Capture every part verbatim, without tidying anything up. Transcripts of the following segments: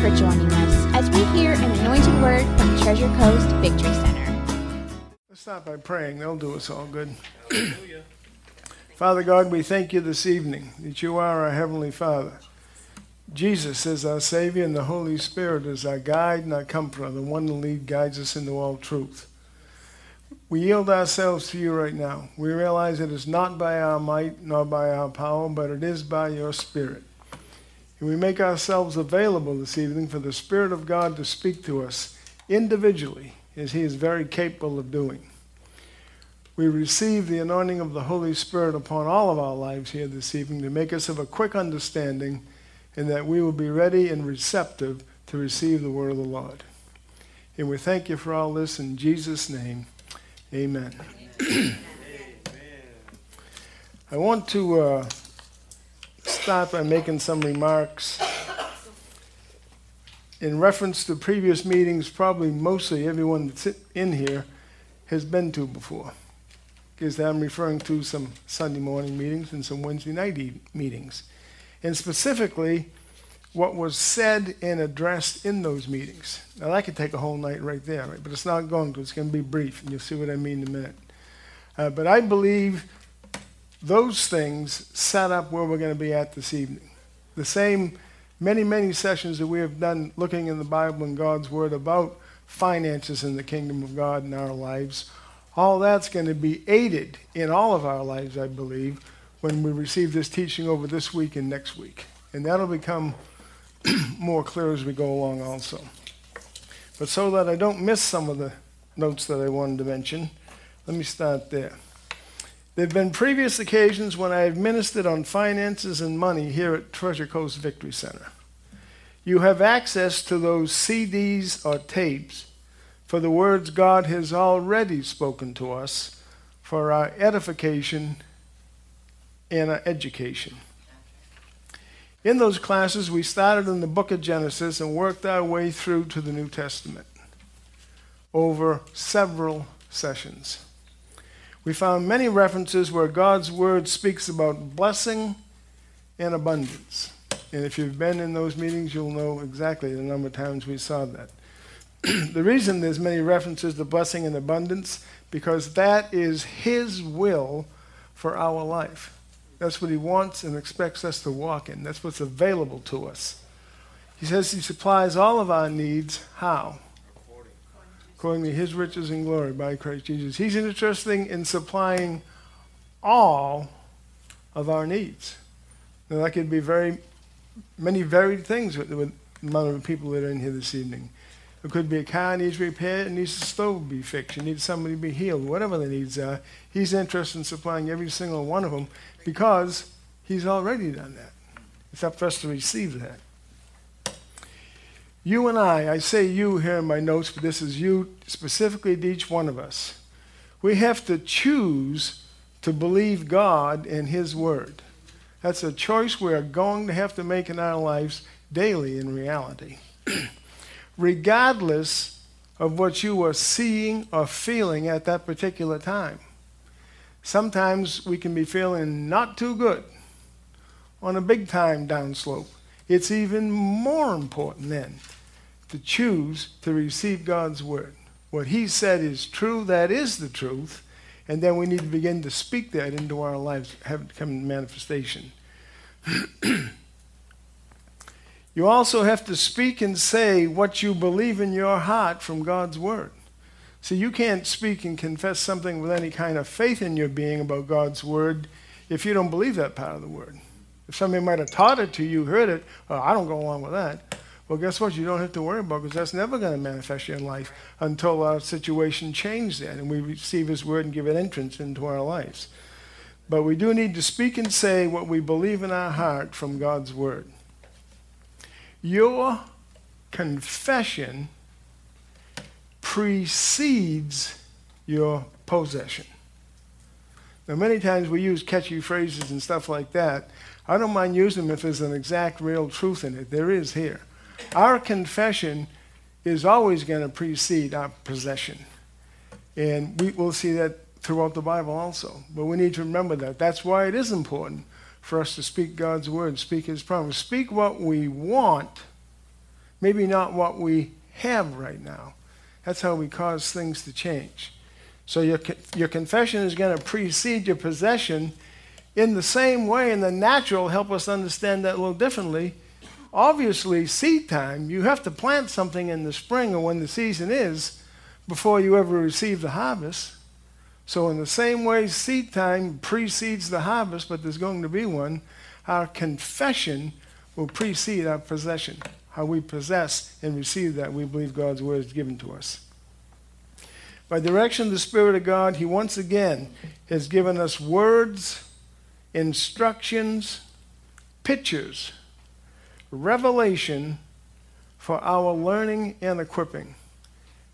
for joining us as we hear an anointed word from Treasure Coast Victory Center. Let's start by praying. They'll do us all good. Hallelujah. Father God, we thank you this evening that you are our Heavenly Father. Jesus is our Savior, and the Holy Spirit is our guide and our comforter, the one to lead guides us into all truth. We yield ourselves to you right now. We realize it is not by our might nor by our power, but it is by your Spirit. And we make ourselves available this evening for the Spirit of God to speak to us individually, as he is very capable of doing. We receive the anointing of the Holy Spirit upon all of our lives here this evening to make us of a quick understanding, and that we will be ready and receptive to receive the word of the Lord. And we thank you for all this in Jesus' name. Amen. Amen. I want to uh, start by making some remarks in reference to previous meetings. Probably mostly everyone that's in here has been to before, because I'm referring to some Sunday morning meetings and some Wednesday night e- meetings. And specifically, what was said and addressed in those meetings. Now, I could take a whole night right there, right? But it's not going to. It's going to be brief, and you'll see what I mean in a minute. Uh, but I believe those things set up where we're going to be at this evening. The same many, many sessions that we have done looking in the Bible and God's Word about finances in the kingdom of God in our lives, all that's going to be aided in all of our lives, I believe, when we receive this teaching over this week and next week. And that'll become more clear as we go along also. But so that I don't miss some of the notes that I wanted to mention, let me start there. There have been previous occasions when I have ministered on finances and money here at Treasure Coast Victory Center. You have access to those C Ds or tapes for the words God has already spoken to us for our edification and our education. In those classes, we started in the book of Genesis and worked our way through to the New Testament over several sessions. We found many references where God's Word speaks about blessing and abundance. And if you've been in those meetings, you'll know exactly the number of times we saw that. The reason there's many references to blessing and abundance, because that is His will for our life. That's what he wants and expects us to walk in. That's what's available to us. He says he supplies all of our needs. How? According, According to his riches and glory by Christ Jesus. He's interested in supplying all of our needs. Now, that could be very many varied things with, with the amount of people that are in here this evening. It could be a car needs repair, it needs a stove be fixed, it needs somebody to be healed, whatever the needs are. He's interested in supplying every single one of them because he's already done that. It's up for us to receive that. You and I, I say you here in my notes, but this is you specifically to each one of us. We have to choose to believe God and his word. That's a choice we're going to have to make in our lives daily in reality. Regardless of what you are seeing or feeling at that particular time. Sometimes we can be feeling not too good on a big time downslope. It's even more important then to choose to receive God's word. What he said is true, that is the truth, and then we need to begin to speak that into our lives, have it come to manifestation. You also have to speak and say what you believe in your heart from God's word. So you can't speak and confess something with any kind of faith in your being about God's word if you don't believe that part of the word. If somebody might have taught it to you, heard it, oh, I don't go along with that. Well, guess what? You don't have to worry about it, because that's never going to manifest in life until our situation changes that and we receive his word and give it entrance into our lives. But we do need to speak and say what we believe in our heart from God's word. Your confession precedes your possession. Now, many times we use catchy phrases and stuff like that. I don't mind using them if there's an exact real truth in it. There is here. Our confession is always going to precede our possession. And we will see that throughout the Bible also. But we need to remember that. That's why it is important for us to speak God's word, speak his promise, speak what we want maybe not what we have right now. That's how we cause things to change. So your your confession is going to precede your possession. In the same way, in the natural, help us understand that a little differently. Obviously, seed time, you have to plant something in the spring or when the season is before you ever receive the harvest. So in the same way, seed time precedes the harvest, but there's going to be one. Our confession will precede our possession. How we possess and receive that we believe God's word is given to us. By direction of the Spirit of God, he once again has given us words, instructions, pictures, revelation for our learning and equipping.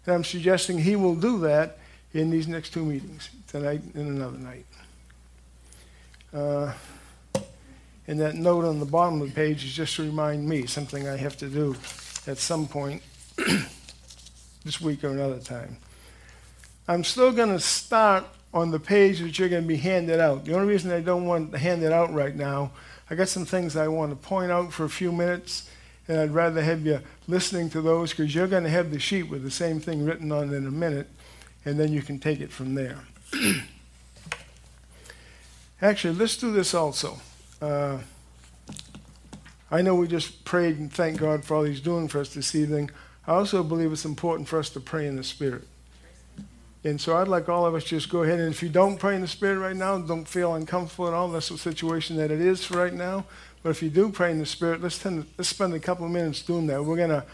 And I'm suggesting he will do that in these next two meetings, tonight and another night. Uh, and that note on the bottom of the page is just to remind me, something I have to do at some point this week or another time. I'm still going to start on the page that you're going to be handed out. The only reason I don't want to hand it out right now, I got some things I want to point out for a few minutes, and I'd rather have you listening to those because you're going to have the sheet with the same thing written on it in a minute, and then you can take it from there. Actually, let's do this also. Uh, I know we just prayed and thanked God for all he's doing for us this evening. I also believe it's important for us to pray in the Spirit. And so I'd like all of us just go ahead, and if you don't pray in the Spirit right now, don't feel uncomfortable at all. That's the situation that it is for right now. But if you do pray in the Spirit, let's, tend to, let's spend a couple of minutes doing that. We're going to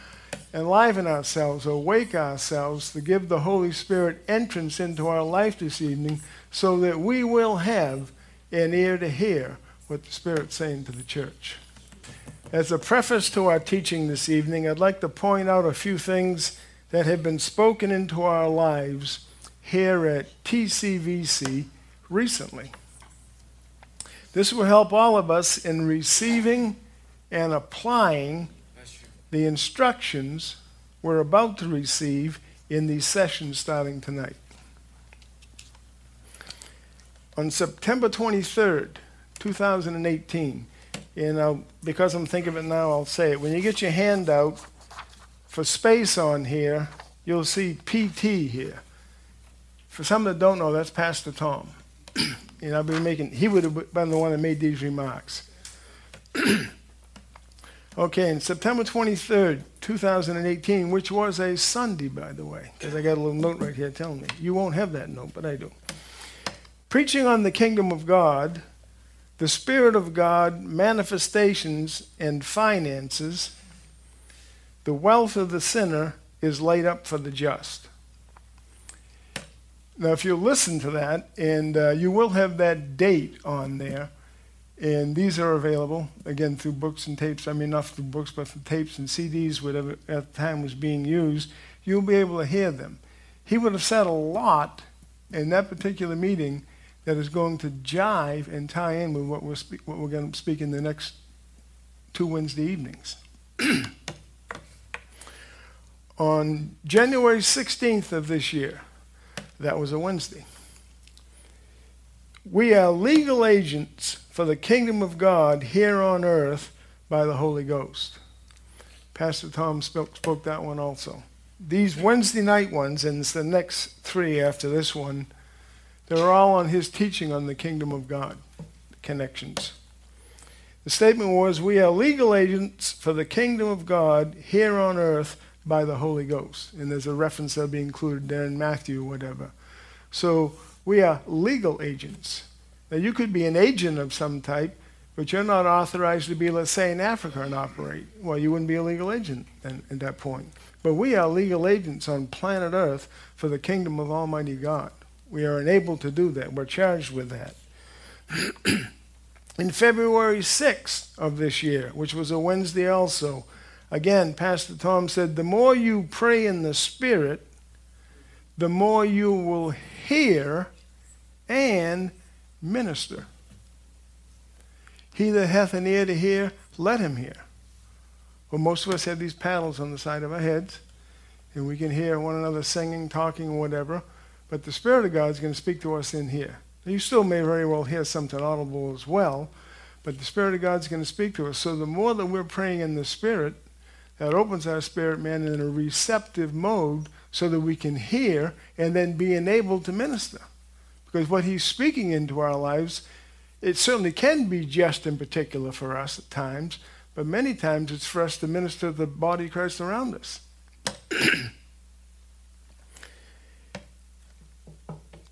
enliven ourselves, awake ourselves to give the Holy Spirit entrance into our life this evening so that we will have an ear to hear what the Spirit's saying to the church. As a preface to our teaching this evening, I'd like to point out a few things that have been spoken into our lives here at T C V C recently. This will help all of us in receiving and applying the instructions we're about to receive in these sessions starting tonight. On September twenty-third, two thousand eighteen, and I'll, because I'm thinking of it now, I'll say it. When you get your handout for space on here, you'll see P T here. For some that don't know, that's Pastor Tom. And I'll be making, he would have been the one that made these remarks. Okay, on September twenty-third, two thousand eighteen, which was a Sunday, by the way, because I got a little note right here telling me. You won't have that note, but I do. Preaching on the kingdom of God, the Spirit of God, manifestations and finances, the wealth of the sinner is laid up for the just. Now, if you listen to that, and uh, you will have that date on there, and these are available, again, through books and tapes. I mean, not through books, but through tapes and C Ds, whatever at the time was being used. You'll be able to hear them. He would have said a lot in that particular meeting that is going to jive and tie in with what we're, spe- what we're going to speak in the next two Wednesday evenings. On January sixteenth of this year, that was a Wednesday. We are legal agents for the kingdom of God here on earth by the Holy Ghost. Pastor Tom spoke, spoke that one also. These Wednesday night ones, and it's the next three after this one, they're all on his teaching on the kingdom of God connections. The statement was, we are legal agents for the kingdom of God here on earth by the Holy Ghost. And there's a reference that'll be included there in Matthew or whatever. So we are legal agents. Now you could be an agent of some type, but you're not authorized to be, let's say, in Africa and operate. Well, you wouldn't be a legal agent then, at that point. But we are legal agents on planet Earth for the kingdom of Almighty God. We are enabled to do that. We're charged with that. In February sixth of this year, which was a Wednesday also, again, Pastor Tom said, the more you pray in the Spirit, the more you will hear and minister. He that hath an ear to hear, let him hear. Well, most of us have these paddles on the side of our heads, and we can hear one another singing, talking, whatever, but the Spirit of God is going to speak to us in here. You still may very well hear something audible as well, but the Spirit of God is going to speak to us. So the more that we're praying in the Spirit, that opens our spirit man in a receptive mode so that we can hear and then be enabled to minister. Because what he's speaking into our lives, it certainly can be just in particular for us at times, but many times it's for us to minister to the body of Christ around us.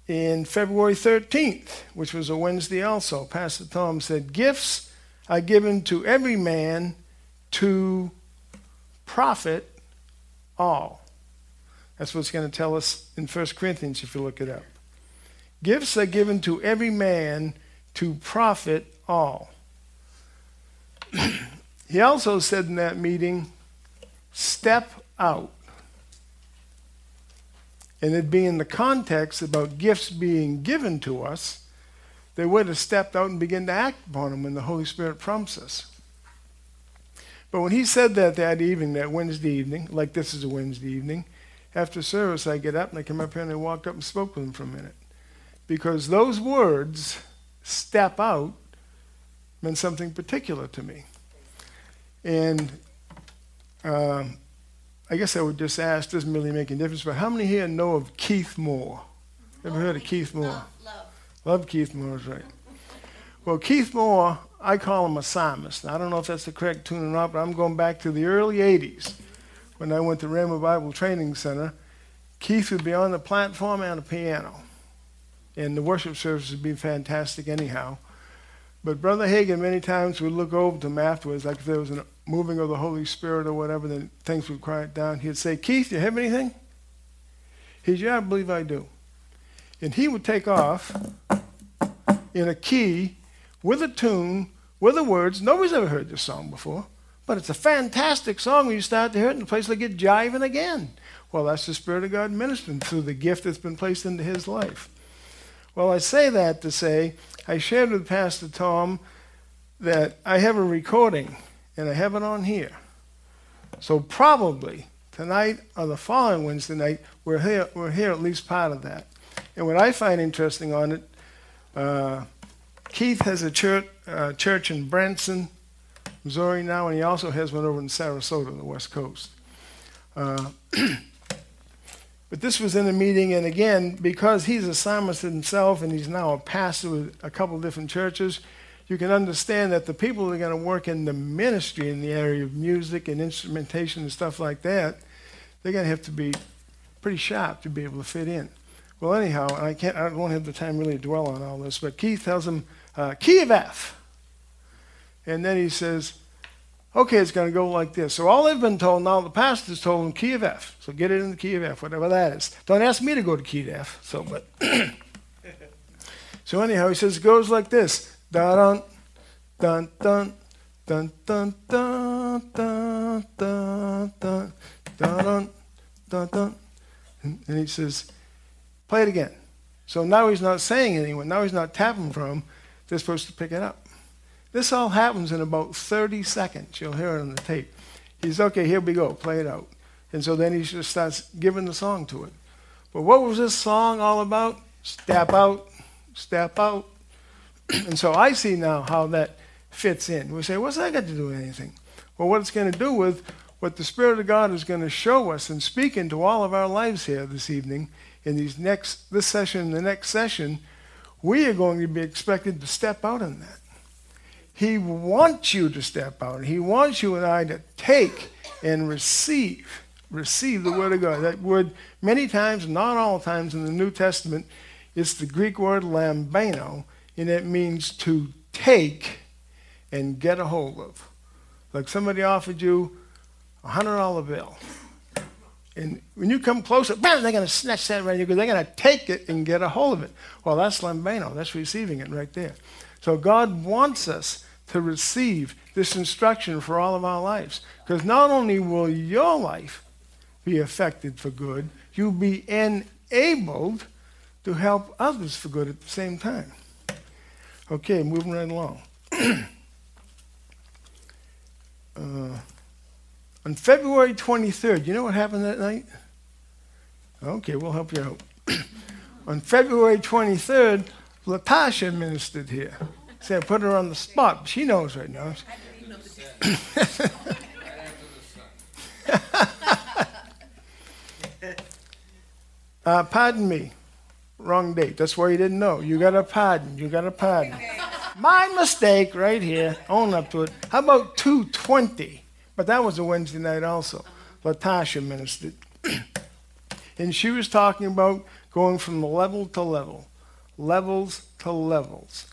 In February thirteenth, which was a Wednesday also, Pastor Tom said, "Gifts are given to every man to profit all." That's what's going to tell us in First Corinthians if you look it up. Gifts are given to every man to profit all. He also said in that meeting, step out. And it being the context about gifts being given to us, they would have stepped out and begun to act upon them when the Holy Spirit prompts us. But when he said that that evening, that Wednesday evening, like this is a Wednesday evening, after service I get up and I come up here and I walk up and spoke with him for a minute. Because those words, step out, meant something particular to me. And um, I guess I would just ask, doesn't really make a difference, but how many here know of Keith Moore? Ever heard of Keith Moore? Love, love. love Keith Moore, is right. Well, Keith Moore, I call him a psalmist. Now, I don't know if that's the correct tune or not, but I'm going back to the early eighties when I went to Ramah Bible Training Center. Keith would be on the platform and a piano. And the worship service would be fantastic anyhow. But Brother Hagin many times would look over to him afterwards, like if there was a moving of the Holy Spirit or whatever, then things would quiet down. He'd say, "Keith, you have anything?" He'd say, "Yeah, I believe I do." And he would take off in a key with a tune, with the words. Nobody's ever heard this song before, but it's a fantastic song when you start to hear it in a place like it jiving again. Well, that's the Spirit of God ministering through the gift that's been placed into his life. Well, I say that to say, I shared with Pastor Tom that I have a recording, and I have it on here. So probably tonight or the following Wednesday night, we're here, we're here at least part of that. And what I find interesting on it, uh, Keith has a church, uh, church in Branson, Missouri now, and he also has one over in Sarasota on the West Coast. Uh, But this was in a meeting, and again, because he's a psalmist himself and he's now a pastor with a couple of different churches, you can understand that the people that are going to work in the ministry in the area of music and instrumentation and stuff like that, they're going to have to be pretty sharp to be able to fit in. Well, anyhow, and I can't, I won't have the time really to dwell on all this, but Keith tells him, uh, key of F. And then he says, okay, it's going to go like this. So all they've been told, now the pastor's told them key of F. So get it in the key of F, whatever that is. Don't ask me to go to key of F. So, but so anyhow, he says it goes like this: dun dun dun dun dun dun dun dun dun dun dun dun. And he says, play it again. So now he's not saying anyone. Now he's not tapping for them. They're supposed to pick it up. This all happens in about thirty seconds. You'll hear it on the tape. He's, okay, here we go, play it out. And so then he just starts giving the song to it. But what was this song all about? Step out, step out. And so I see now how that fits in. We say, what's that got to do with anything? Well, what it's going to do with, what the Spirit of God is going to show us and speak into all of our lives here this evening, in these next, this session and the next session, we are going to be expected to step out in that. He wants you to step out. He wants you and I to take and receive, receive the Word of God. That word, many times, not all times in the New Testament, it's the Greek word lambano, and it means to take and get a hold of. Like somebody offered you a one hundred dollar bill. And when you come closer, bam, they're going to snatch that right here because they're going to take it and get a hold of it. Well, that's lambano. That's receiving it right there. So God wants us to receive this instruction for all of our lives. Because not only will your life be affected for good, you'll be enabled to help others for good at the same time. Okay, moving right along. uh, on February twenty-third, you know what happened that night? Okay, we'll help you out. On February twenty-third, Latasha ministered here. See, I put her on the spot. She knows right now. Uh, pardon me. Wrong date. That's why you didn't know. You got a pardon. You got a pardon. My mistake right here. Own up to it. How about two twenty? But that was a Wednesday night also. Latasha ministered. And she was talking about going from level to level. Levels to levels.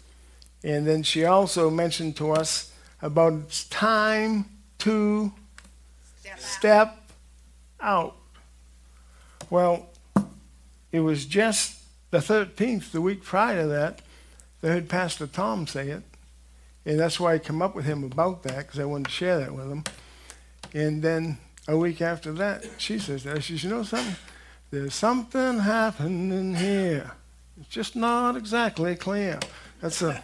And then she also mentioned to us about it's time to step, step out. out. Well, it was just the thirteenth, the week prior to that, they heard Pastor Tom say it. And that's why I come up with him about that, because I wanted to share that with him. And then a week after that, she says that. She says, you know something? There's something happening here. It's just not exactly clear. That's a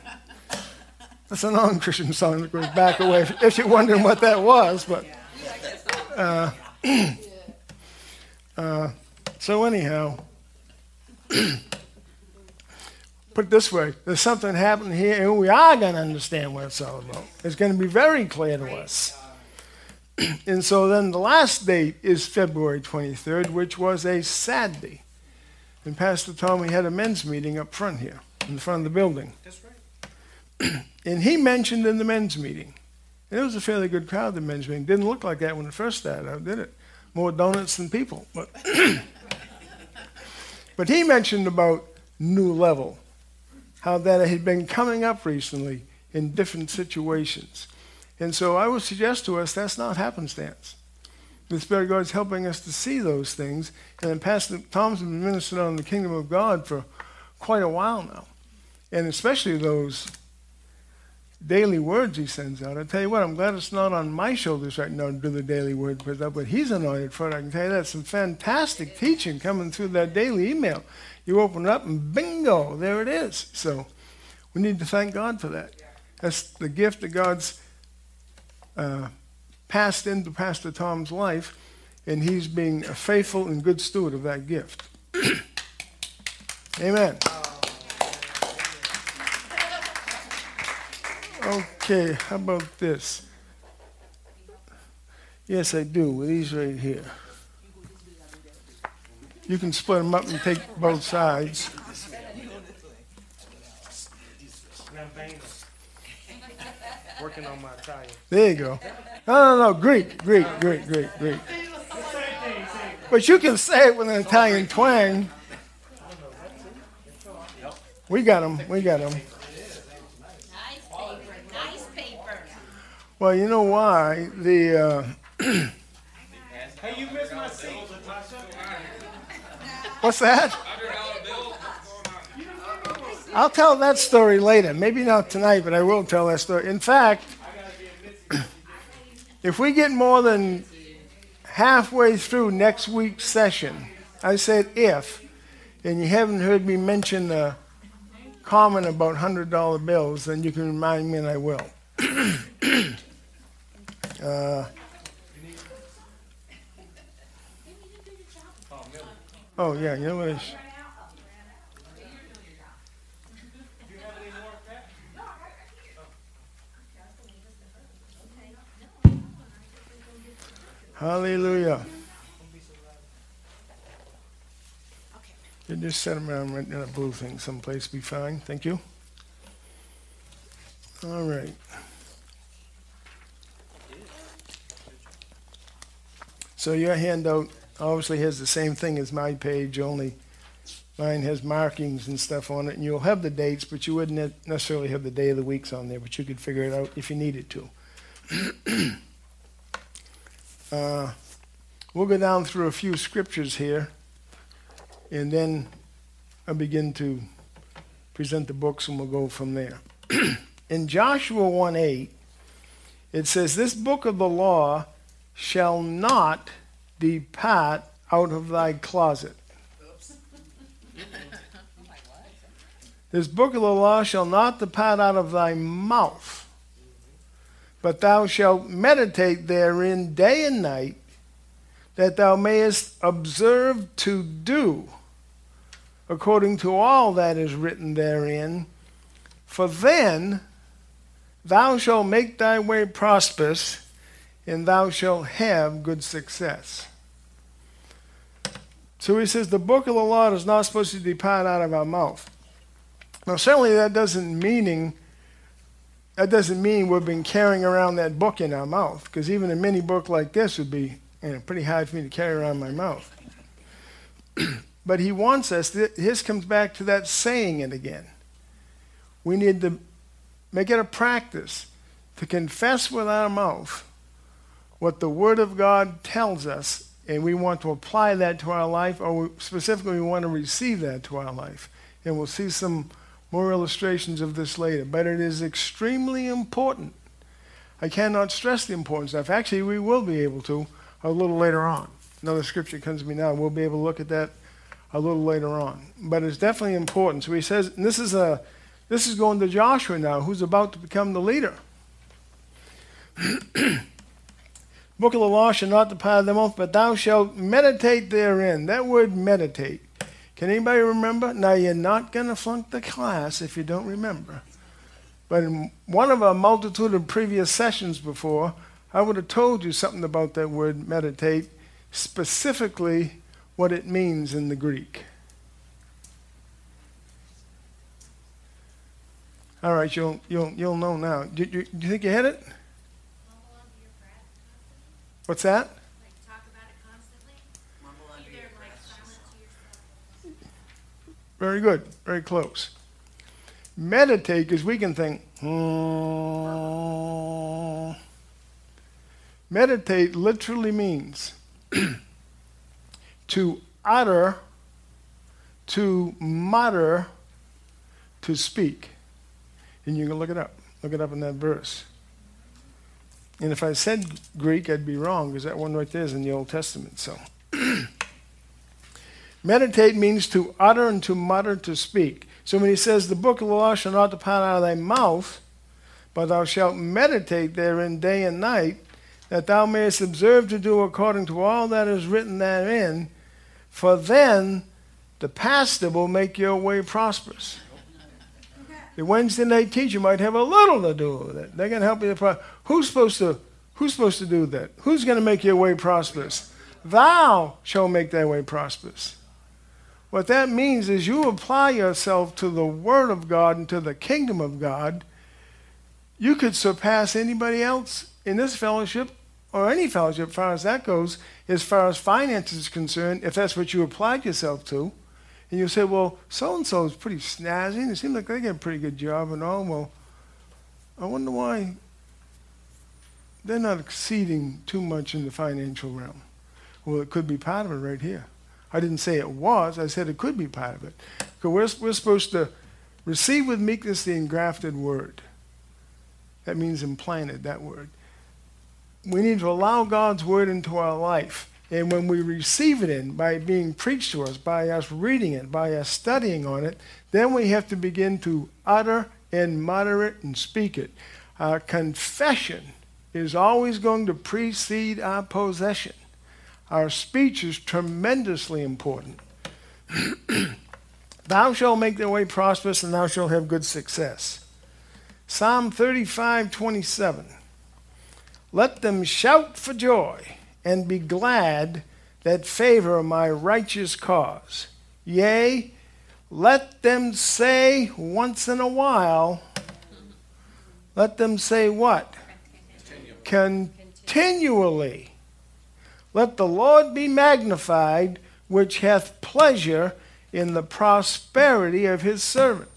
that's a non-Christian song that goes back away, if you're wondering what that was. But uh, uh, so anyhow, put it this way, there's something happening here, and we are going to understand what it's all about. It's going to be very clear to us. And so then the last date is February twenty-third, which was a Saturday. And Pastor Tom, he had a men's meeting up front here, in the front of the building. That's right. And he mentioned in the men's meeting, and it was a fairly good crowd, the men's meeting. Didn't look like that when it first started out, did it? More donuts than people. But, but he mentioned about new level, how that had been coming up recently in different situations. And so I would suggest to us that's not happenstance. The Spirit of God is helping us to see those things. And then Pastor Tom's been ministering on the kingdom of God for quite a while now. And especially those daily words he sends out. I tell you what, I'm glad it's not on my shoulders right now to do the daily word, but he's anointed for it. I can tell you that's some fantastic teaching coming through that daily email. You open it up and bingo, there it is. So we need to thank God for that. That's the gift that God's uh, passed into Pastor Tom's life, and he's being a faithful and good steward of that gift. Amen. Okay, how about this? Yes, I do. These right here. You can split them up and take both sides. Working on my Italian. There you go. No, no, no, Greek, Greek, Greek, Greek, Greek. But you can say it with an Italian twang. We got them, we got them. Nice paper, nice paper. Well, you know why? The. Uh, hey, you missed my seat. What's that? I'll tell that story later. Maybe not tonight, but I will tell that story. In fact, if we get more than halfway through next week's session, I said if, and you haven't heard me mention a comment about one hundred dollar bills, then you can remind me and I will. uh, oh, yeah, you know what I should. Hallelujah. You just set them around right in that blue thing someplace, be fine. Thank you. All right. So your handout obviously has the same thing as my page, only mine has markings and stuff on it, and you'll have the dates, but you wouldn't necessarily have the day of the weeks on there, but you could figure it out if you needed to. Uh, we'll go down through a few scriptures here, and then I'll begin to present the books, and we'll go from there. In Joshua one eight, it says, "This book of the law shall not depart out of thy closet." Oops. "This book of the law shall not depart out of thy mouth, but thou shalt meditate therein day and night, that thou mayest observe to do according to all that is written therein. For then thou shalt make thy way prosperous, and thou shalt have good success." So he says the book of the law is not supposed to depart out of our mouth. Now certainly that doesn't meaning that doesn't mean we've been carrying around that book in our mouth, because even a mini book like this would be, you know, pretty hard for me to carry around my mouth. But he wants us, th- his comes back to that saying it again. We need to make it a practice to confess with our mouth what the Word of God tells us, and we want to apply that to our life, or specifically we want to receive that to our life. And we'll see some more illustrations of this later. But it is extremely important. I cannot stress the importance of it. Actually, we will be able to a little later on. Another scripture comes to me now. We'll be able to look at that a little later on. But it's definitely important. So he says, and this is a this is going to Joshua now, who's about to become the leader. Book of the law shall not depart of thy mouth, but thou shalt meditate therein. That word meditate. Can anybody remember? Now, you're not going to flunk the class if you don't remember. But in one of our multitude of previous sessions before, I would have told you something about that word meditate, specifically what it means in the Greek. All right, you'll you'll you'll know now. Do you, do you think you had it? What's that? Like talk about it constantly. Mumble under your breath. Very good. Very close. Meditate, because we can think. Hmm. Meditate literally means to utter, to mutter, to speak. And you can look it up. Look it up in that verse. And if I said Greek, I'd be wrong, because that one right there is in the Old Testament. So, meditate means to utter and to mutter, to speak. So when he says, the book of the law shall not depart out of thy mouth, but thou shalt meditate therein day and night, that thou mayest observe to do according to all that is written therein, for then the pastor will make your way prosperous. The Wednesday night teacher might have a little to do with it. They're going to help you. Pro- who's supposed to? Who's supposed to do that? Who's going to make your way prosperous? Thou shall make thy way prosperous. What that means is you apply yourself to the Word of God and to the Kingdom of God. You could surpass anybody else in this fellowship or any fellowship, as far as that goes, as far as finances is concerned, if that's what you applied yourself to. And you say, well, so-and-so is pretty snazzy, and it seems like they get a pretty good job and all. Well, I wonder why they're not exceeding too much in the financial realm. Well, it could be part of it right here. I didn't say it was. I said it could be part of it. Because we're, we're supposed to receive with meekness the engrafted word. That means implanted, that word. We need to allow God's word into our life. And when we receive it in, by being preached to us, by us reading it, by us studying on it, then we have to begin to utter and mutter it and speak it. Our confession is always going to precede our possession. Our speech is tremendously important. Thou shalt make thy way prosperous, and thou shalt have good success. Psalm thirty-five twenty-seven. Let them shout for joy, and be glad that favor my righteous cause. Yea, let them say once in a while, let them say what? Continually. Continually. Let the Lord be magnified, which hath pleasure in the prosperity of his servant.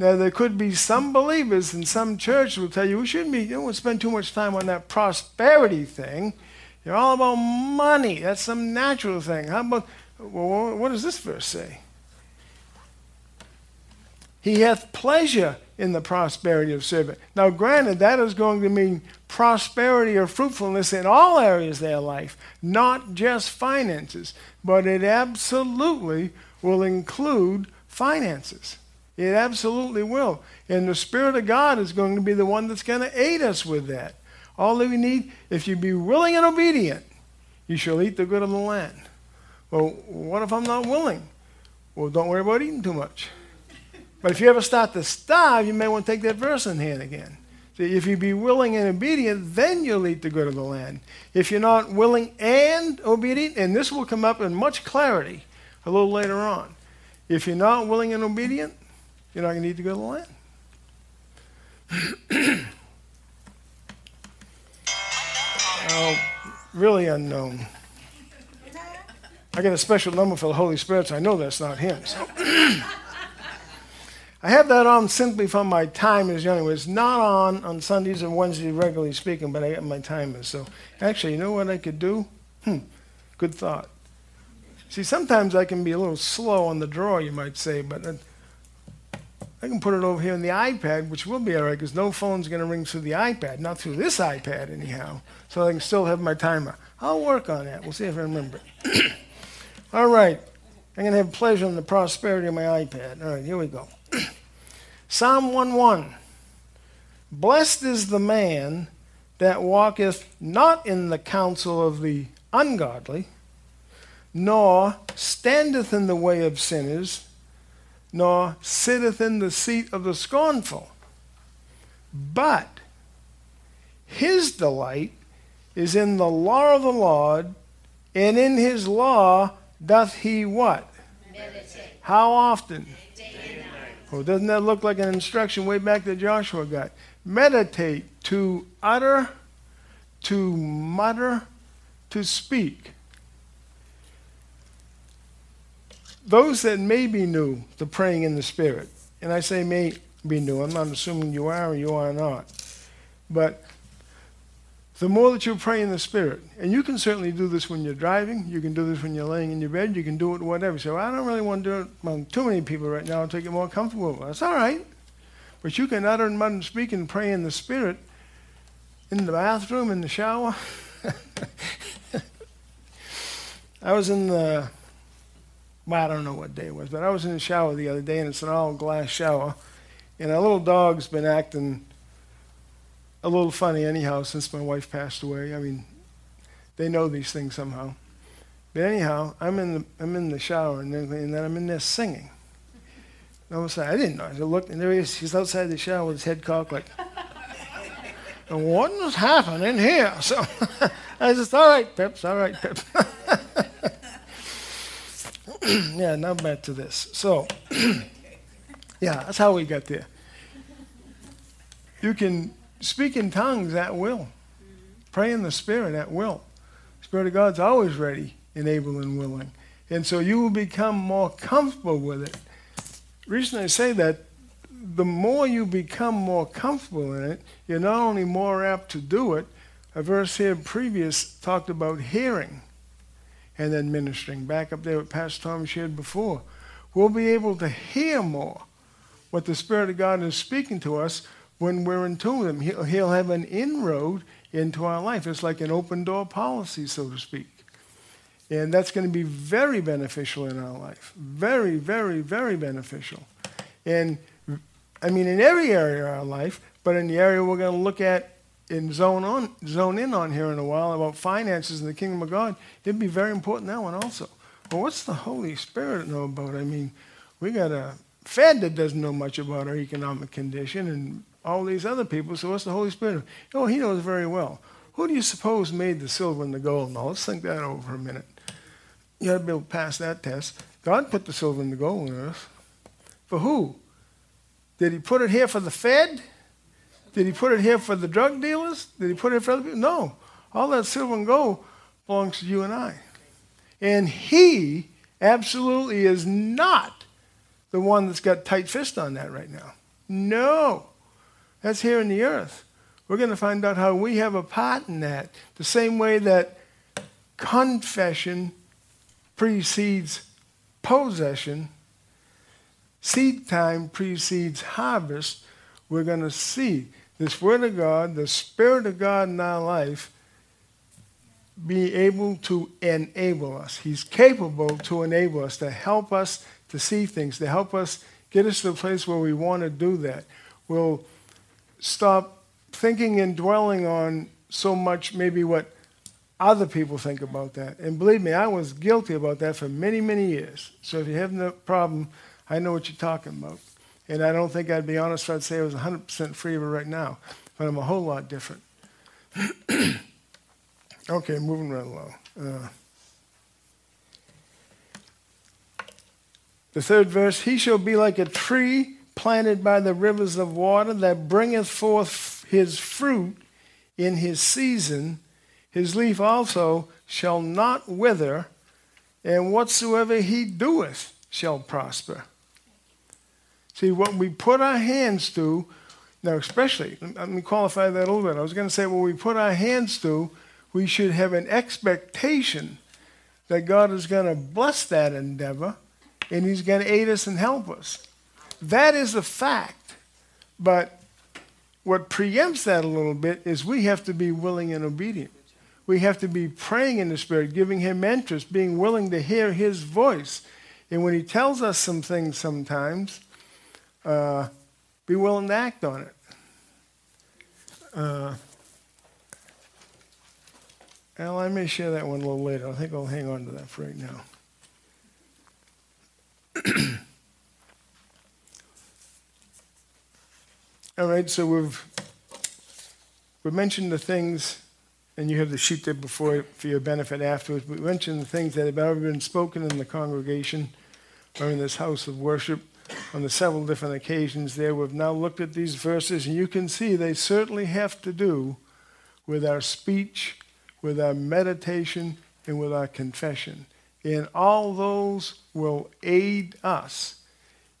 Now, there could be some believers in some church will tell you, we shouldn't be, you don't spend too much time on that prosperity thing. You're all about money. That's some natural thing. How about, well, what does this verse say? He hath pleasure in the prosperity of servant. Now, granted, that is going to mean prosperity or fruitfulness in all areas of their life, not just finances. But it absolutely will include finances. It absolutely will. And the Spirit of God is going to be the one that's going to aid us with that. All that we need, if you be willing and obedient, you shall eat the good of the land. Well, what if I'm not willing? Well, don't worry about eating too much. But if you ever start to starve, you may want to take that verse in hand again. If you be willing and obedient, then you'll eat the good of the land. If you're not willing and obedient, and this will come up in much clarity a little later on, if you're not willing and obedient, you're not going to eat the good of the land. Oh, really unknown. I got a special number for the Holy Spirit, so I know that's not him. So. I have that on simply from my timers. Anyway, it's not on on Sundays and Wednesdays, regularly speaking, but I got my timers. So actually, you know what I could do? Hmm, good thought. See, sometimes I can be a little slow on the draw, you might say, but I can put it over here in the iPad, which will be all right, because no phone's going to ring through the iPad, not through this iPad anyhow, so I can still have my timer. I'll work on that. We'll see if I remember it. All right. I'm going to have pleasure in the prosperity of my iPad. All right, here we go. Psalm one one. Blessed is the man that walketh not in the counsel of the ungodly, nor standeth in the way of sinners, nor sitteth in the seat of the scornful. But his delight is in the law of the Lord, and in his law doth he what? Meditate. How often? Oh, doesn't that look like an instruction way back that Joshua got? Meditate, to utter, to mutter, to speak. Those that may be new to praying in the Spirit, and I say may be new, I'm not assuming you are or you are not, but the more that you pray in the Spirit, and you can certainly do this when you're driving, you can do this when you're laying in your bed, you can do it whatever. So I don't really want to do it among too many people right now until you get more comfortable. That's all right. But you can utter and mutter and speak and pray in the Spirit in the bathroom, in the shower. I was in the, well, I don't know what day it was, but I was in the shower the other day, and it's an all-glass shower, and our little dog's been acting a little funny anyhow since my wife passed away. I mean, they know these things somehow. But anyhow, I'm in the I'm in the shower, and then, and then I'm in there singing. And all of a sudden, I didn't know. I looked, and there he is. He's outside the shower with his head cocked like, and what is happening here? So I was just, all right, Pips, all right, Pips. Yeah, now back to this. So, yeah, that's how we got there. You can speak in tongues at will. Pray in the Spirit at will. The Spirit of God's always ready and able and willing. And so you will become more comfortable with it. The reason I say that, the more you become more comfortable in it, you're not only more apt to do it. A verse here previous talked about hearing and then ministering. Back up there what Pastor Tom shared before. We'll be able to hear more what the Spirit of God is speaking to us when we're in tune with him. He'll, he'll have an inroad into our life. It's like an open door policy, so to speak. And that's going to be very beneficial in our life. Very, very, very beneficial. And, I mean, in every area of our life, but in the area we're going to look at and zone on, zone in on here in a while about finances and the kingdom of God, it'd be very important, that one also. Well, what's the Holy Spirit know about? I mean, we got a Fed that doesn't know much about our economic condition and all these other people, so what's the Holy Spirit? Oh, he knows very well. Who do you suppose made the silver and the gold? Now, let's think that over a minute. You got to be able to pass that test. God put the silver and the gold on earth. For who? Did he put it here for the Fed? Did he put it here for the drug dealers? Did he put it here for other people? No. All that silver and gold belongs to you and I. And he absolutely is not the one that's got tight fist on that right now. No. That's here in the earth. We're going to find out how we have a part in that. The same way that confession precedes possession, seed time precedes harvest, we're going to see this Word of God, the Spirit of God in our life, be able to enable us. He's capable to enable us, to help us to see things, to help us get us to the place where we want to do that. We'll stop thinking and dwelling on so much maybe what other people think about that. And believe me, I was guilty about that for many, many years. So if you have no problem, I know what you're talking about. And I don't think I'd be honest if I'd say I was one hundred percent free of it right now. but I'm a whole lot different. Okay, moving right along. Uh, the third verse, he shall be like a tree planted by the rivers of water that bringeth forth his fruit in his season. His leaf also shall not wither, and whatsoever he doeth shall prosper. See, what we put our hands to, now especially, let me qualify that a little bit. I was going to say what we put our hands to, we should have an expectation that God is going to bless that endeavor and he's going to aid us and help us. That is a fact. But what preempts that a little bit is we have to be willing and obedient. We have to be praying in the Spirit, giving him interest, being willing to hear his voice. And when he tells us some things sometimes, uh, be willing to act on it. Uh, Al, I may share that one a little later. I think I'll hang on to that for right now. All right, so we've we mentioned the things, and you have the sheet there before for your benefit afterwards. We mentioned the things that have ever been spoken in the congregation or in this house of worship on the several different occasions there. We've now looked at these verses, and you can see they certainly have to do with our speech, with our meditation, and with our confession. And all those will aid us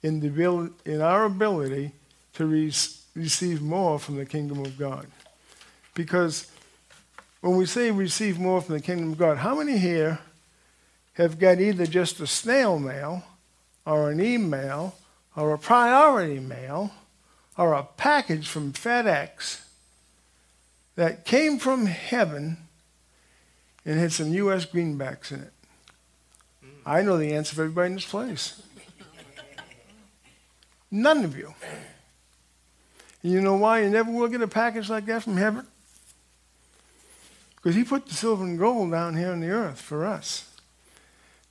in, the abil- in our ability to re- receive more from the kingdom of God. Because when we say receive more from the kingdom of God, how many here have got either just a snail mail or an email or a priority mail or a package from FedEx that came from heaven and had some U S greenbacks in it? I know the answer for everybody in this place. None of you. And you know why you never will get a package like that from heaven? Because he put the silver and gold down here on the earth for us.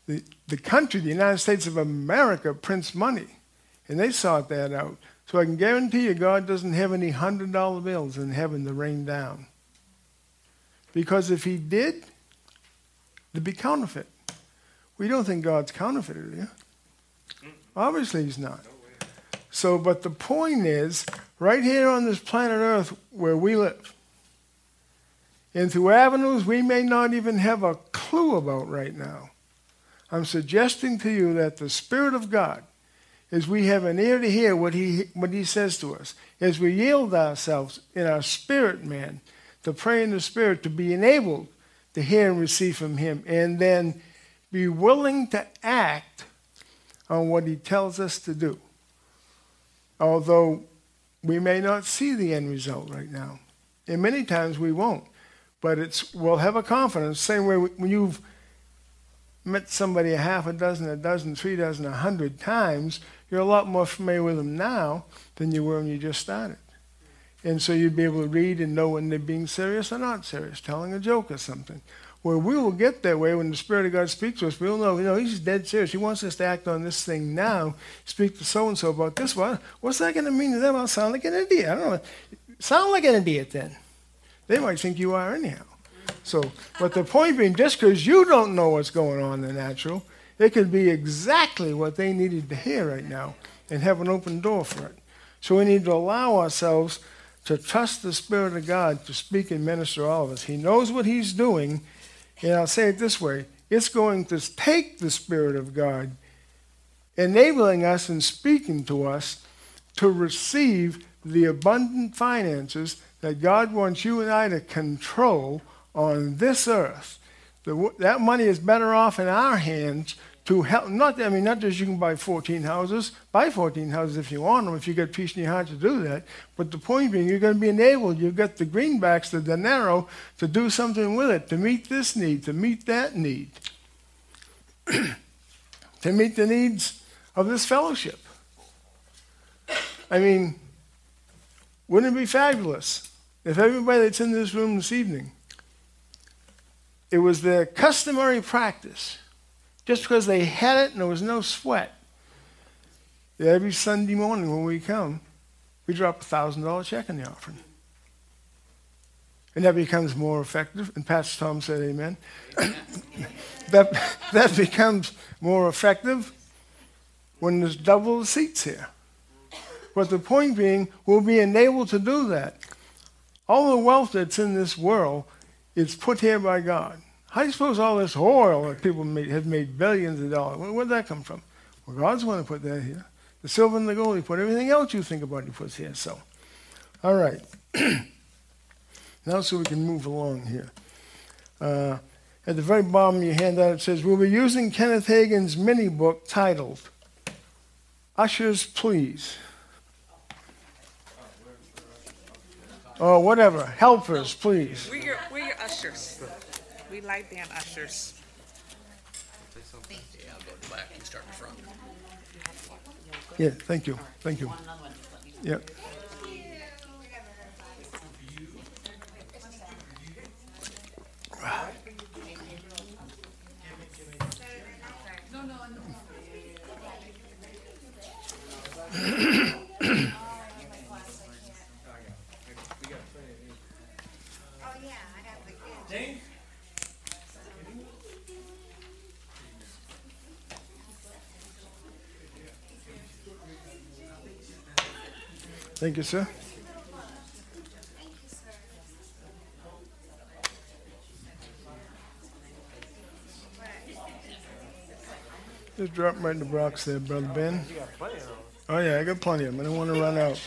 The, the country, the United States of America, prints money, and they sought that out. So I can guarantee you God doesn't have any one hundred dollar bills in heaven to rain down. Because if he did, they'd be counterfeit. We don't think God's counterfeited, do you? Obviously he's not. So, but the point is, right here on this planet Earth where we live, and through avenues we may not even have a clue about right now, I'm suggesting to you that the Spirit of God, as we have an ear to hear what he, what he says to us, as we yield ourselves in our spirit, man, to pray in the Spirit, to be enabled to hear and receive from him, and then be willing to act on what he tells us to do. Although we may not see the end result right now, and many times we won't. But it's we'll have a confidence, same way when you've met somebody a half a dozen, a dozen, three dozen, a hundred times, you're a lot more familiar with them now than you were when you just started. And so you'd be able to read and know when they're being serious or not serious, telling a joke or something. Well, we will get that way when the Spirit of God speaks to us. We'll know, you know, he's dead serious. He wants us to act on this thing now, speak to so-and-so about this one. What's that going to mean to them? I'll sound like an idiot. I don't know. Sound like an idiot then. They might think you are anyhow. So, but the point being, just because you don't know what's going on in the natural, it could be exactly what they needed to hear right now and have an open door for it. So we need to allow ourselves to trust the Spirit of God to speak and minister to all of us. He knows what he's doing, and I'll say it this way. It's going to take the Spirit of God enabling us and speaking to us to receive the abundant finances that God wants you and I to control on this earth. The, that money is better off in our hands to help. Not, I mean, not just you can buy fourteen houses. Buy fourteen houses if you want them, if you got peace in your heart to do that. But the point being, you're going to be enabled. You've got the greenbacks, the dinero, to do something with it, to meet this need, to meet that need, to meet the needs of this fellowship. I mean, wouldn't it be fabulous if everybody that's in this room this evening, it was their customary practice, just because they had it and there was no sweat, every Sunday morning when we come, we drop a one thousand dollars check in the offering. And that becomes more effective. And Pastor Tom said amen. amen. that, that becomes more effective when there's double the seats here. But the point being, we'll be enabled to do that. All the wealth that's in this world is put here by God. How do you suppose all this oil that people made, have made billions of dollars, where, where'd that come from? Well, God's going to put that here. The silver and the gold he put, everything else you think about he puts here. So, all right. Now so we can move along here. Uh, at the very bottom of your handout, it says, we'll be using Kenneth Hagin's mini-book titled, Ushers, Please. Or whatever, helpers, please. We're your, we're your ushers. We like being ushers. Yeah, I'll go to the back and start in front. Yeah, thank you, thank you. Yeah. Thank you, sir. Just drop right in the box there, Brother Ben. Oh, yeah, I got plenty of them. I don't want to run out.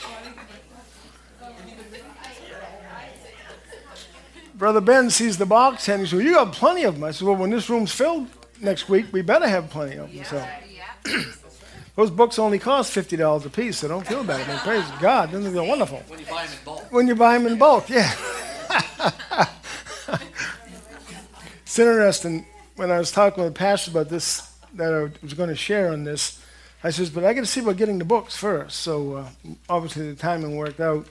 Brother Ben sees the box, and he says, well, you got plenty of them. I said, well, when this room's filled next week, we better have plenty of them. So. Those books only cost fifty dollars a piece, so don't feel bad. I mean, praise God. They're wonderful. When you buy them in bulk. When you buy them in bulk, yeah. It's interesting. When I was talking with the pastor about this, that I was going to share on this, I says, but I got to see about getting the books first. So uh, obviously the timing worked out.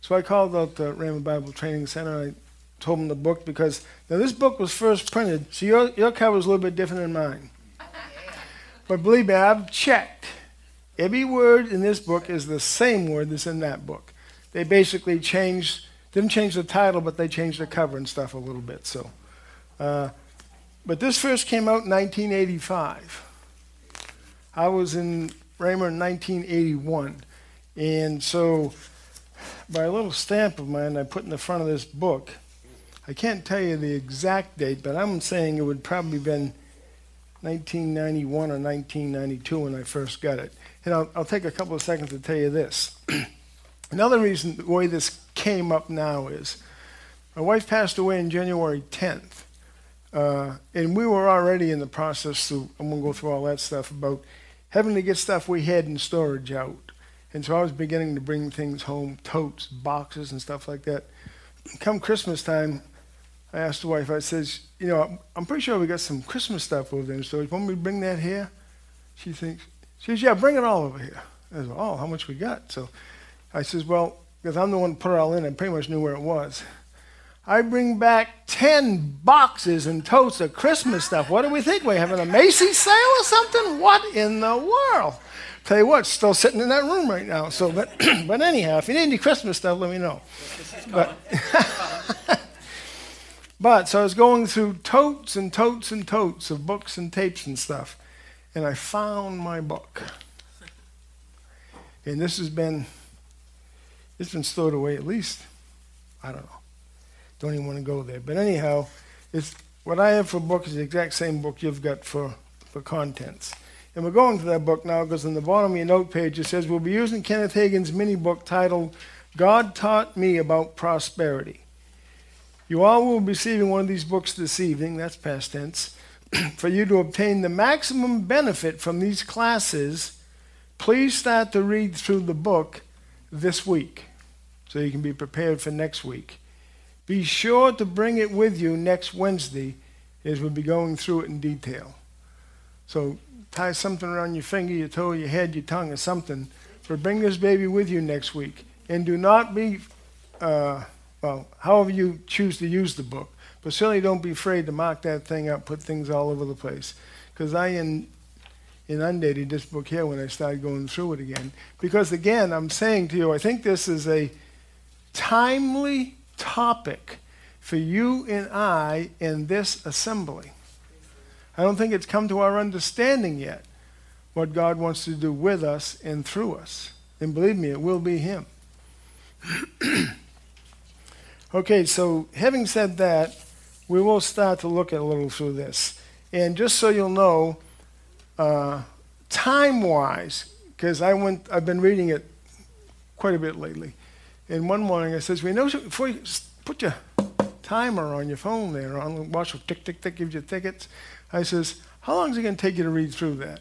So I called out the Raymond Bible Training Center. I told them the book because, now this book was first printed, so your, your cover is a little bit different than mine. But believe me, I've checked. Every word in this book is the same word that's in that book. They basically changed, didn't change the title, but they changed the cover and stuff a little bit. So, uh, but this first came out in nineteen eighty-five. I was in Ramah in nineteen eighty-one. And so by a little stamp of mine I put in the front of this book, I can't tell you the exact date, but I'm saying it would probably have been nineteen ninety-one or nineteen ninety-two when I first got it. And I'll, I'll take a couple of seconds to tell you this. Another reason the way this came up now is my wife passed away on January tenth. Uh, and we were already in the process, of, I'm going to go through all that stuff, about having to get stuff we had in storage out. And so I was beginning to bring things home, totes, boxes, and stuff like that. Come Christmas time, I asked the wife, I says, you know, I'm pretty sure we got some Christmas stuff over there in storage. Want me to bring that here? She thinks, she says, yeah, bring it all over here. I said, oh, how much we got? So I says, well, because I'm the one who put it all in, I pretty much knew where it was. I bring back ten boxes and totes of Christmas stuff. What do we think? We're having a Macy's sale or something? What in the world? Tell you what, it's still sitting in that room right now. So, but, but anyhow, if you need any Christmas stuff, let me know. But, But, so I was going through totes and totes and totes of books and tapes and stuff, and I found my book. And this has been, it's been stored away at least, I don't know. Don't even want to go there. But anyhow, it's what I have for a book is the exact same book you've got for, for contents. And we're going to that book now because on the bottom of your note page it says, we'll be using Kenneth Hagin's mini-book titled, God Taught Me About Prosperity. You all will be receiving one of these books this evening, that's past tense, for you to obtain the maximum benefit from these classes, please start to read through the book this week so you can be prepared for next week. Be sure to bring it with you next Wednesday as we'll be going through it in detail. So tie something around your finger, your toe, your head, your tongue, or something, but bring this baby with you next week. And do not be... Uh, Well, however you choose to use the book. But certainly don't be afraid to mock that thing up, put things all over the place. Because I inundated this book here when I started going through it again. Because again, I'm saying to you, I think this is a timely topic for you and I in this assembly. I don't think it's come to our understanding yet what God wants to do with us and through us. And believe me, it will be Him. Okay, so having said that, we will start to look at a little through this. And just so you'll know, uh, time-wise, because I went, I've been reading it quite a bit lately. And one morning I says, "We know before you put your timer on your phone there, on watch it tick tick tick, gives you tickets." I says, "How long is it going to take you to read through that?"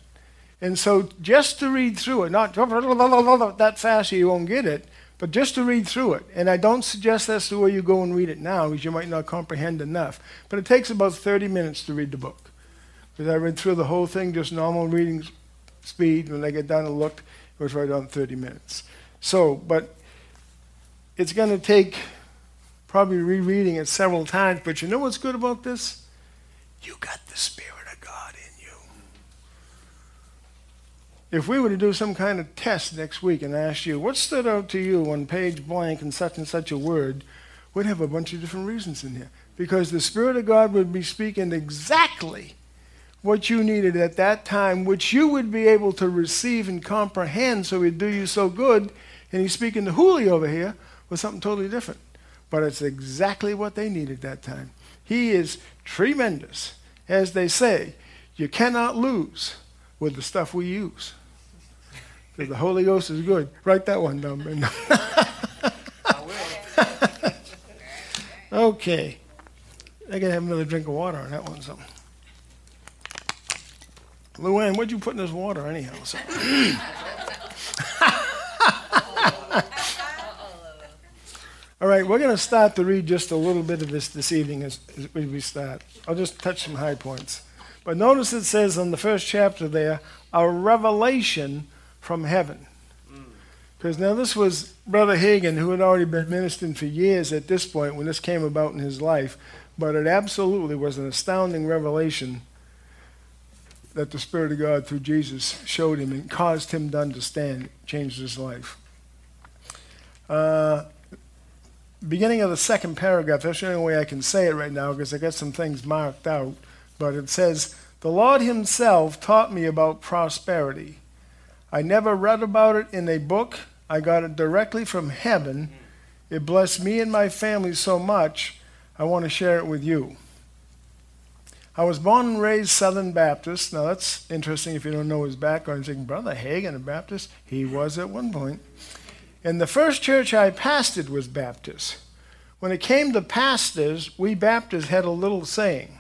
And so just to read through it, not that fast so you won't get it, but just to read through it. And I don't suggest that's the way you go and read it now, because you might not comprehend enough. But it takes about thirty minutes to read the book, because I read through the whole thing just normal reading speed. When I get down and looked, it was right on thirty minutes. So, but it's going to take probably rereading it several times. But you know what's good about this? You got the Spirit of God in you. If we were to do some kind of test next week and ask you, what stood out to you on page blank and such and such a word, we'd have a bunch of different reasons in here. Because the Spirit of God would be speaking exactly what you needed at that time, which you would be able to receive and comprehend, so He'd do you so good. And He's speaking to Julio over here with something totally different. But it's exactly what they needed that time. He is tremendous. As they say, you cannot lose with the stuff we use. Because the Holy Ghost is good. Write that one down, Brenda. Okay. I got to have another drink of water on that one. Something. Luann, what'd you put in this water anyhow? So. All right, we're going to start to read just a little bit of this this evening as, as we start. I'll just touch some high points. But notice it says on the first chapter there, a revelation from heaven. Because now this was Brother Hagin, who had already been ministering for years at this point when this came about in his life. But it absolutely was an astounding revelation that the Spirit of God through Jesus showed him and caused him to understand, changed his life. Uh... Beginning of the second paragraph, that's the only way I can say it right now because I got some things marked out, but it says, "The Lord Himself taught me about prosperity. I never read about it in a book. I got it directly from heaven. It blessed me and my family so much, I want to share it with you. I was born and raised Southern Baptist." Now that's interesting if you don't know his background. You're thinking, Brother Hagin, a Baptist? He was at one point. "And the first church I pastored was Baptist. When it came to pastors, we Baptists had a little saying,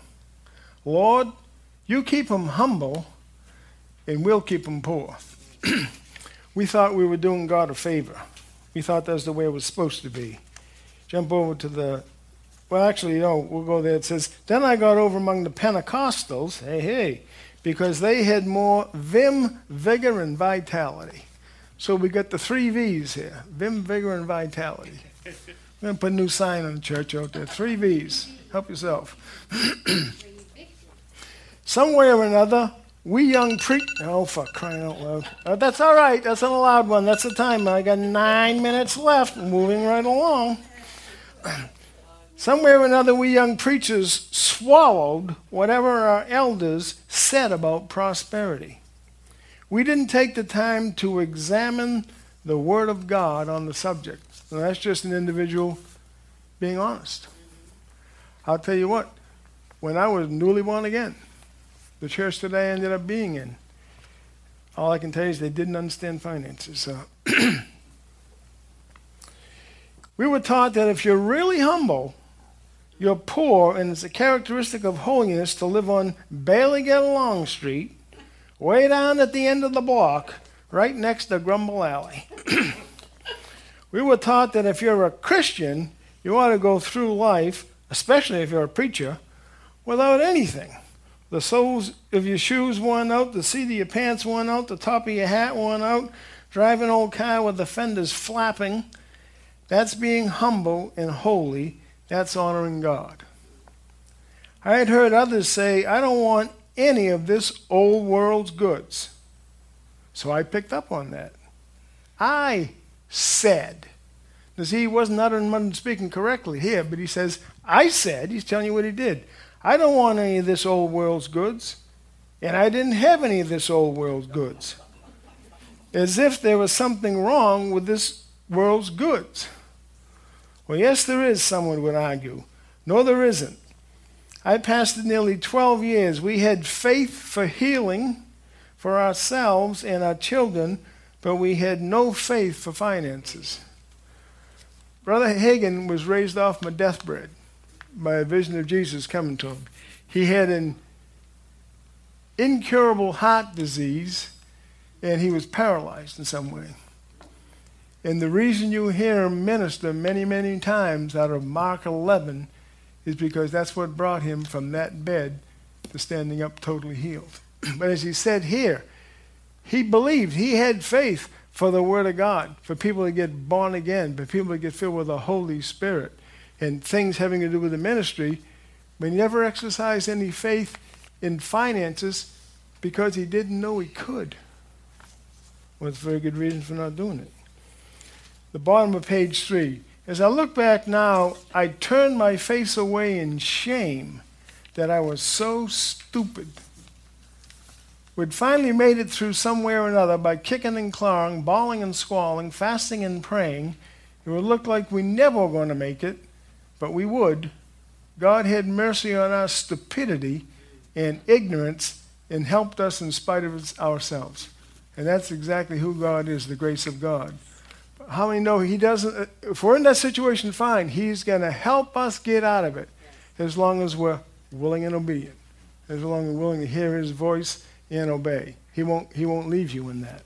'Lord, you keep them humble, and we'll keep them poor.' We thought we were doing God a favor. We thought that's the way it was supposed to be." Jump over to the, well, actually, no, we'll go there. It says, "Then I got over among the Pentecostals," hey, hey, "because they had more vim, vigor, and vitality." So we got the three V's here, vim, vigor, and vitality. We're going to put a new sign on the church out there, three V's. Help yourself. "Some way or another, we young pre..." Oh, for crying out loud. Oh, that's all right. That's an allowed one. That's the time. I got nine minutes left, moving right along. "Some way or another, we young preachers swallowed whatever our elders said about prosperity. We didn't take the time to examine the Word of God on the subject." Now, that's just an individual being honest. I'll tell you what, when I was newly born again, the church that I ended up being in, all I can tell you is they didn't understand finances. So. "We were taught that if you're really humble, you're poor, and it's a characteristic of holiness to live on Bailey Get Along Street, way down at the end of the block, right next to Grumble Alley. We were taught that if you're a Christian, you ought to go through life, especially if you're a preacher, without anything. The soles of your shoes worn out, the seat of your pants worn out, the top of your hat worn out, drive an old car with the fenders flapping. That's being humble and holy. That's honoring God. I had heard others say, 'I don't want any of this old world's goods.' So I picked up on that. I said Does he wasn't not speaking correctly here, but he says, I said, he's telling you what he did. I don't want any of this old world's goods, and I didn't have any of this old world's goods. As if there was something wrong with this world's goods. Well, yes, there is, someone would argue. No, there isn't. I pastored nearly twelve years. We had faith for healing for ourselves and our children, but we had no faith for finances. Brother Hagin was raised off my deathbed by a vision of Jesus coming to him. He had an incurable heart disease, and he was paralyzed in some way. And the reason you hear him minister many, many times out of Mark eleven is because that's what brought him from that bed to standing up totally healed. But as he said here, he believed, he had faith for the Word of God, for people to get born again, for people to get filled with the Holy Spirit, and things having to do with the ministry. But he never exercised any faith in finances because he didn't know he could. Well, it's a very good reason for not doing it. The bottom of page three. As I look back now, I turn my face away in shame that I was so stupid. We'd finally made it through some way or another by kicking and clawing, bawling and squalling, fasting and praying. It would look like we never were going to make it, but we would. God had mercy on our stupidity and ignorance and helped us in spite of ourselves. And that's exactly who God is, the grace of God. How many know he doesn't, if we're in that situation, fine. He's going to help us get out of it as long as we're willing and obedient, as long as we're willing to hear his voice and obey. He won't, he won't leave you in that.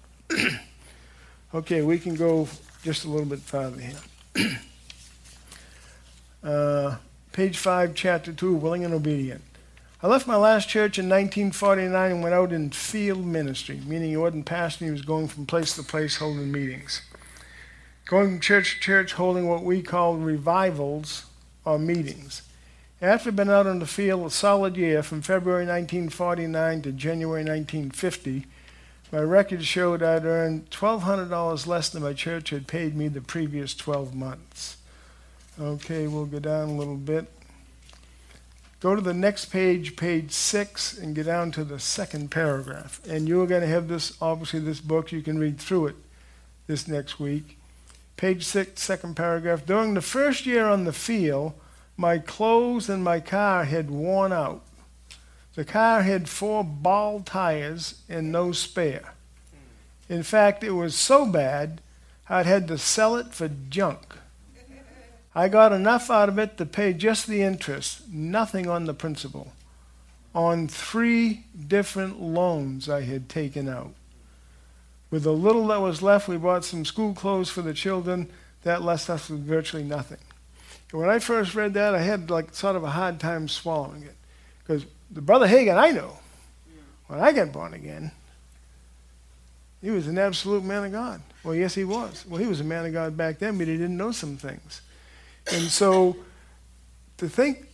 Okay, we can go just a little bit farther here. uh, page five, chapter two, willing and obedient. I left my last church in nineteen forty-nine and went out in field ministry, meaning he wasn't pastoring, he was going from place to place holding meetings. Going from church to church, holding what we call revivals or meetings. After being out on the field a solid year, from February nineteen forty-nine to January nineteen fifty, my record showed I'd earned twelve hundred dollars less than my church had paid me the previous twelve months. Okay, we'll go down a little bit. Go to the next page, page six, and get down to the second paragraph. And you're going to have this, obviously this book, you can read through it this next week. Page six, second paragraph. During the first year on the field, my clothes and my car had worn out. The car had four bald tires and no spare. In fact, it was so bad, I'd had to sell it for junk. I got enough out of it to pay just the interest, nothing on the principal, on three different loans I had taken out. With the little that was left, we bought some school clothes for the children. That left us with virtually nothing. And when I first read that, I had like sort of a hard time swallowing it. Because the Brother Hagin I know, when I got born again, he was an absolute man of God. Well, yes, he was. Well, he was a man of God back then, but he didn't know some things. And so to think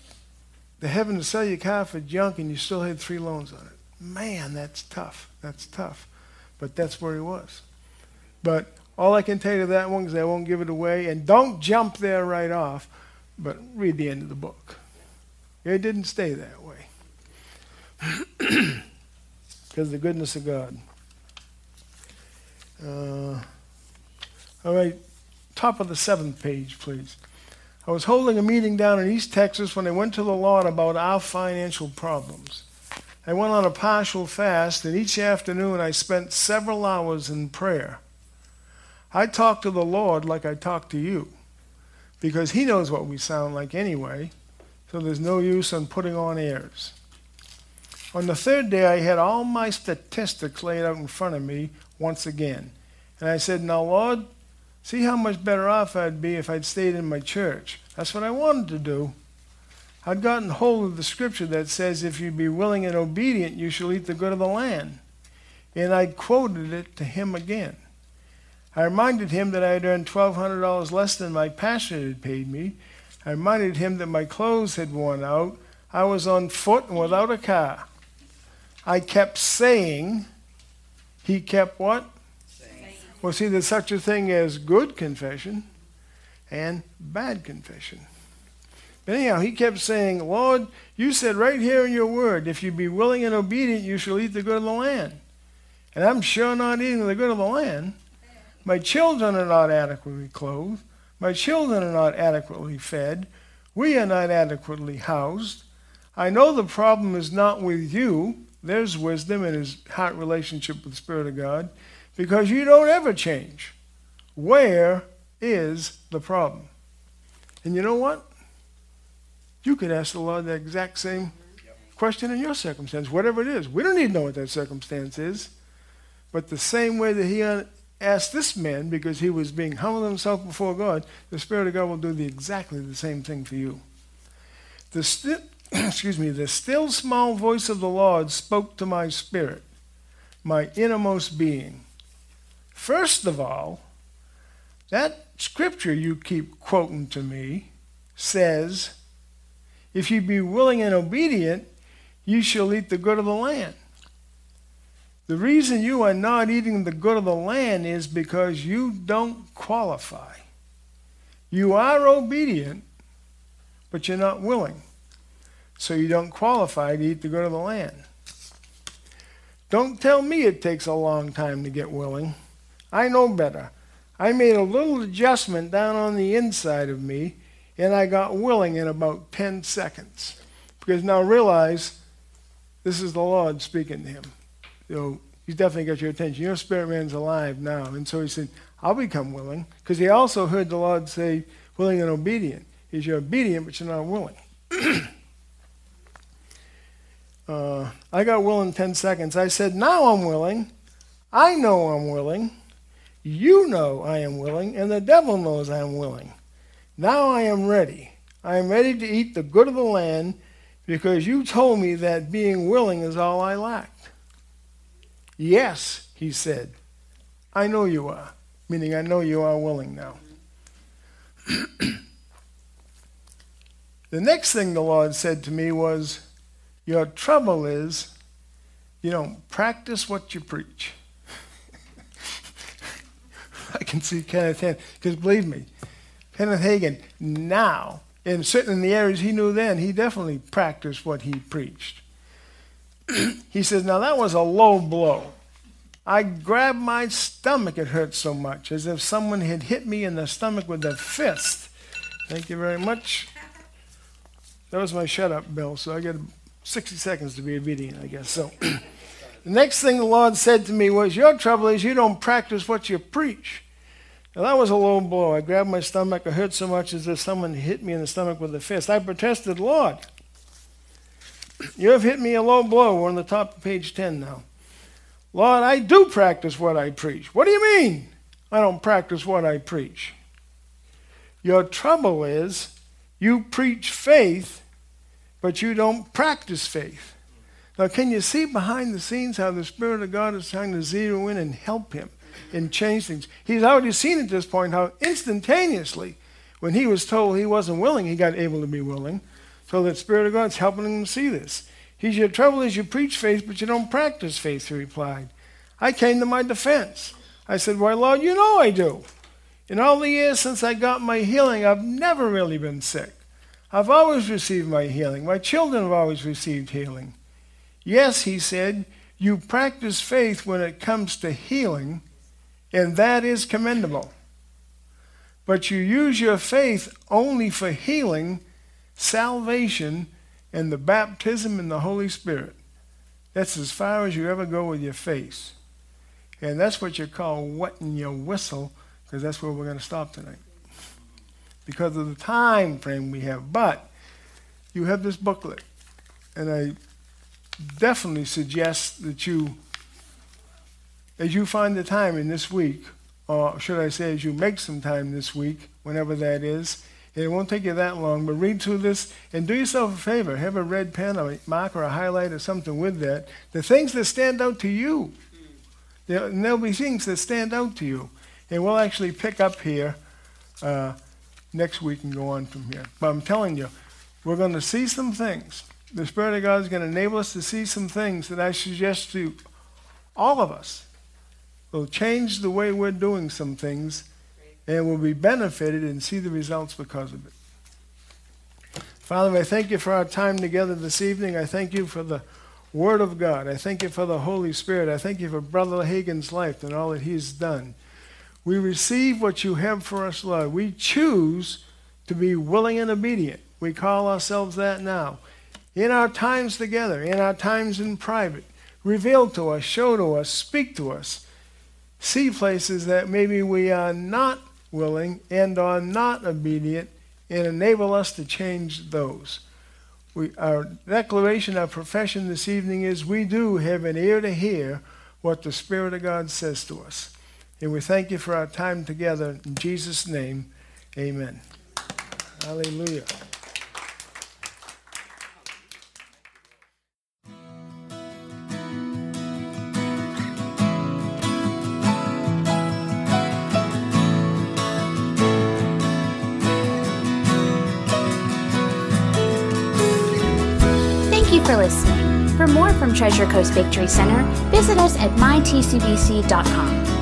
that having to sell your car for junk and you still had three loans on it, man, that's tough. That's tough. But that's where he was. But all I can tell you that one is I won't give it away. And don't jump there right off, but read the end of the book. It didn't stay that way. Because the goodness of God. Uh, all right, top of the seventh page, please. I was holding a meeting down in East Texas when I went to the Lord about our financial problems. I went on a partial fast, and each afternoon I spent several hours in prayer. I talk to the Lord like I talk to you, because he knows what we sound like anyway, so there's no use in putting on airs. On the third day, I had all my statistics laid out in front of me once again, and I said, now, Lord, see how much better off I'd be if I'd stayed in my church. That's what I wanted to do. I'd gotten hold of the scripture that says, if you be willing and obedient, you shall eat the good of the land. And I quoted it to him again. I reminded him that I had earned twelve hundred dollars less than my pastor had paid me. I reminded him that my clothes had worn out. I was on foot and without a car. I kept saying, he kept what? Saying. Well, see, there's such a thing as good confession and bad confession. But anyhow, he kept saying, Lord, you said right here in your word, if you be willing and obedient, you shall eat the good of the land. And I'm sure not eating the good of the land. My children are not adequately clothed. My children are not adequately fed. We are not adequately housed. I know the problem is not with you. There's wisdom in his hot relationship with the Spirit of God, because you don't ever change. Where is the problem? And you know what? You could ask the Lord the exact same question in your circumstance, whatever it is. We don't need to know what that circumstance is. But the same way that he asked this man, because he was being humble himself before God, the Spirit of God will do the, exactly the same thing for you. The sti- excuse me, the still small voice of the Lord spoke to my spirit, my innermost being. First of all, that scripture you keep quoting to me says, if you be willing and obedient, you shall eat the good of the land. The reason you are not eating the good of the land is because you don't qualify. You are obedient, but you're not willing. So you don't qualify to eat the good of the land. Don't tell me it takes a long time to get willing. I know better. I made a little adjustment down on the inside of me, and I got willing in about ten seconds. Because now realize, this is the Lord speaking to him. You know, he's definitely got your attention. Your spirit man's alive now. And so he said, I'll become willing. Because he also heard the Lord say, willing and obedient. He's you're obedient, but you're not willing. uh, I got willing in ten seconds. I said, now I'm willing. I know I'm willing. You know I am willing. And the devil knows I am willing. Now I am ready. I am ready to eat the good of the land, because you told me that being willing is all I lacked. Yes, he said, I know you are, meaning I know you are willing now. The next thing the Lord said to me was, your trouble is you don't practice what you preach. I can see Kenneth Hagin, because believe me, Kenneth Hagin now, and certainly in the areas he knew then, he definitely practiced what he preached. He says, now that was a low blow. I grabbed my stomach, it hurt so much, as if someone had hit me in the stomach with a fist. Thank you very much. That was my shut-up bill, so I got sixty seconds to be obedient, I guess. So the next thing the Lord said to me was, your trouble is you don't practice what you preach. Now that was a low blow. I grabbed my stomach, it hurt so much as if someone hit me in the stomach with a fist. I protested, Lord, you have hit me a low blow. We're on the top of page ten now. Lord, I do practice what I preach. What do you mean I don't practice what I preach? Your trouble is you preach faith, but you don't practice faith. Now, can you see behind the scenes how the Spirit of God is trying to zero in and help him and change things? He's already seen at this point how instantaneously, when he was told he wasn't willing, he got able to be willing. So the Spirit of God's helping him see this. He's your trouble is you preach faith, but you don't practice faith, he replied. I came to my defense. I said, why, Lord, you know I do. In all the years since I got my healing, I've never really been sick. I've always received my healing. My children have always received healing. Yes, he said, you practice faith when it comes to healing, and that is commendable. But you use your faith only for healing, salvation, and the baptism in the Holy Spirit. That's as far as you ever go with your faith. And that's what you call wetting your whistle, because that's where we're going to stop tonight, because of the time frame we have. But you have this booklet, and I definitely suggest that you, as you find the time in this week, or should I say as you make some time this week, whenever that is, it won't take you that long, but read through this and do yourself a favor. Have a red pen or a mark or a highlight or something with that. The things that stand out to you. And there'll be things that stand out to you. And we'll actually pick up here uh, next week and go on from here. But I'm telling you, we're going to see some things. The Spirit of God is going to enable us to see some things that I suggest to all of us. It'll change the way we're doing some things and will be benefited and see the results because of it. Father, I thank you for our time together this evening. I thank you for the Word of God. I thank you for the Holy Spirit. I thank you for Brother Hagin's life and all that he's done. We receive what you have for us, Lord. We choose to be willing and obedient. We call ourselves that now. In our times together, in our times in private, reveal to us, show to us, speak to us. See places that maybe we are not willing and are not obedient, and enable us to change those. We, our declaration, our profession this evening is we do have an ear to hear what the Spirit of God says to us. And we thank you for our time together. In Jesus' name, amen. Hallelujah. For listening. For more from Treasure Coast Victory Center, visit us at my t c b c dot com.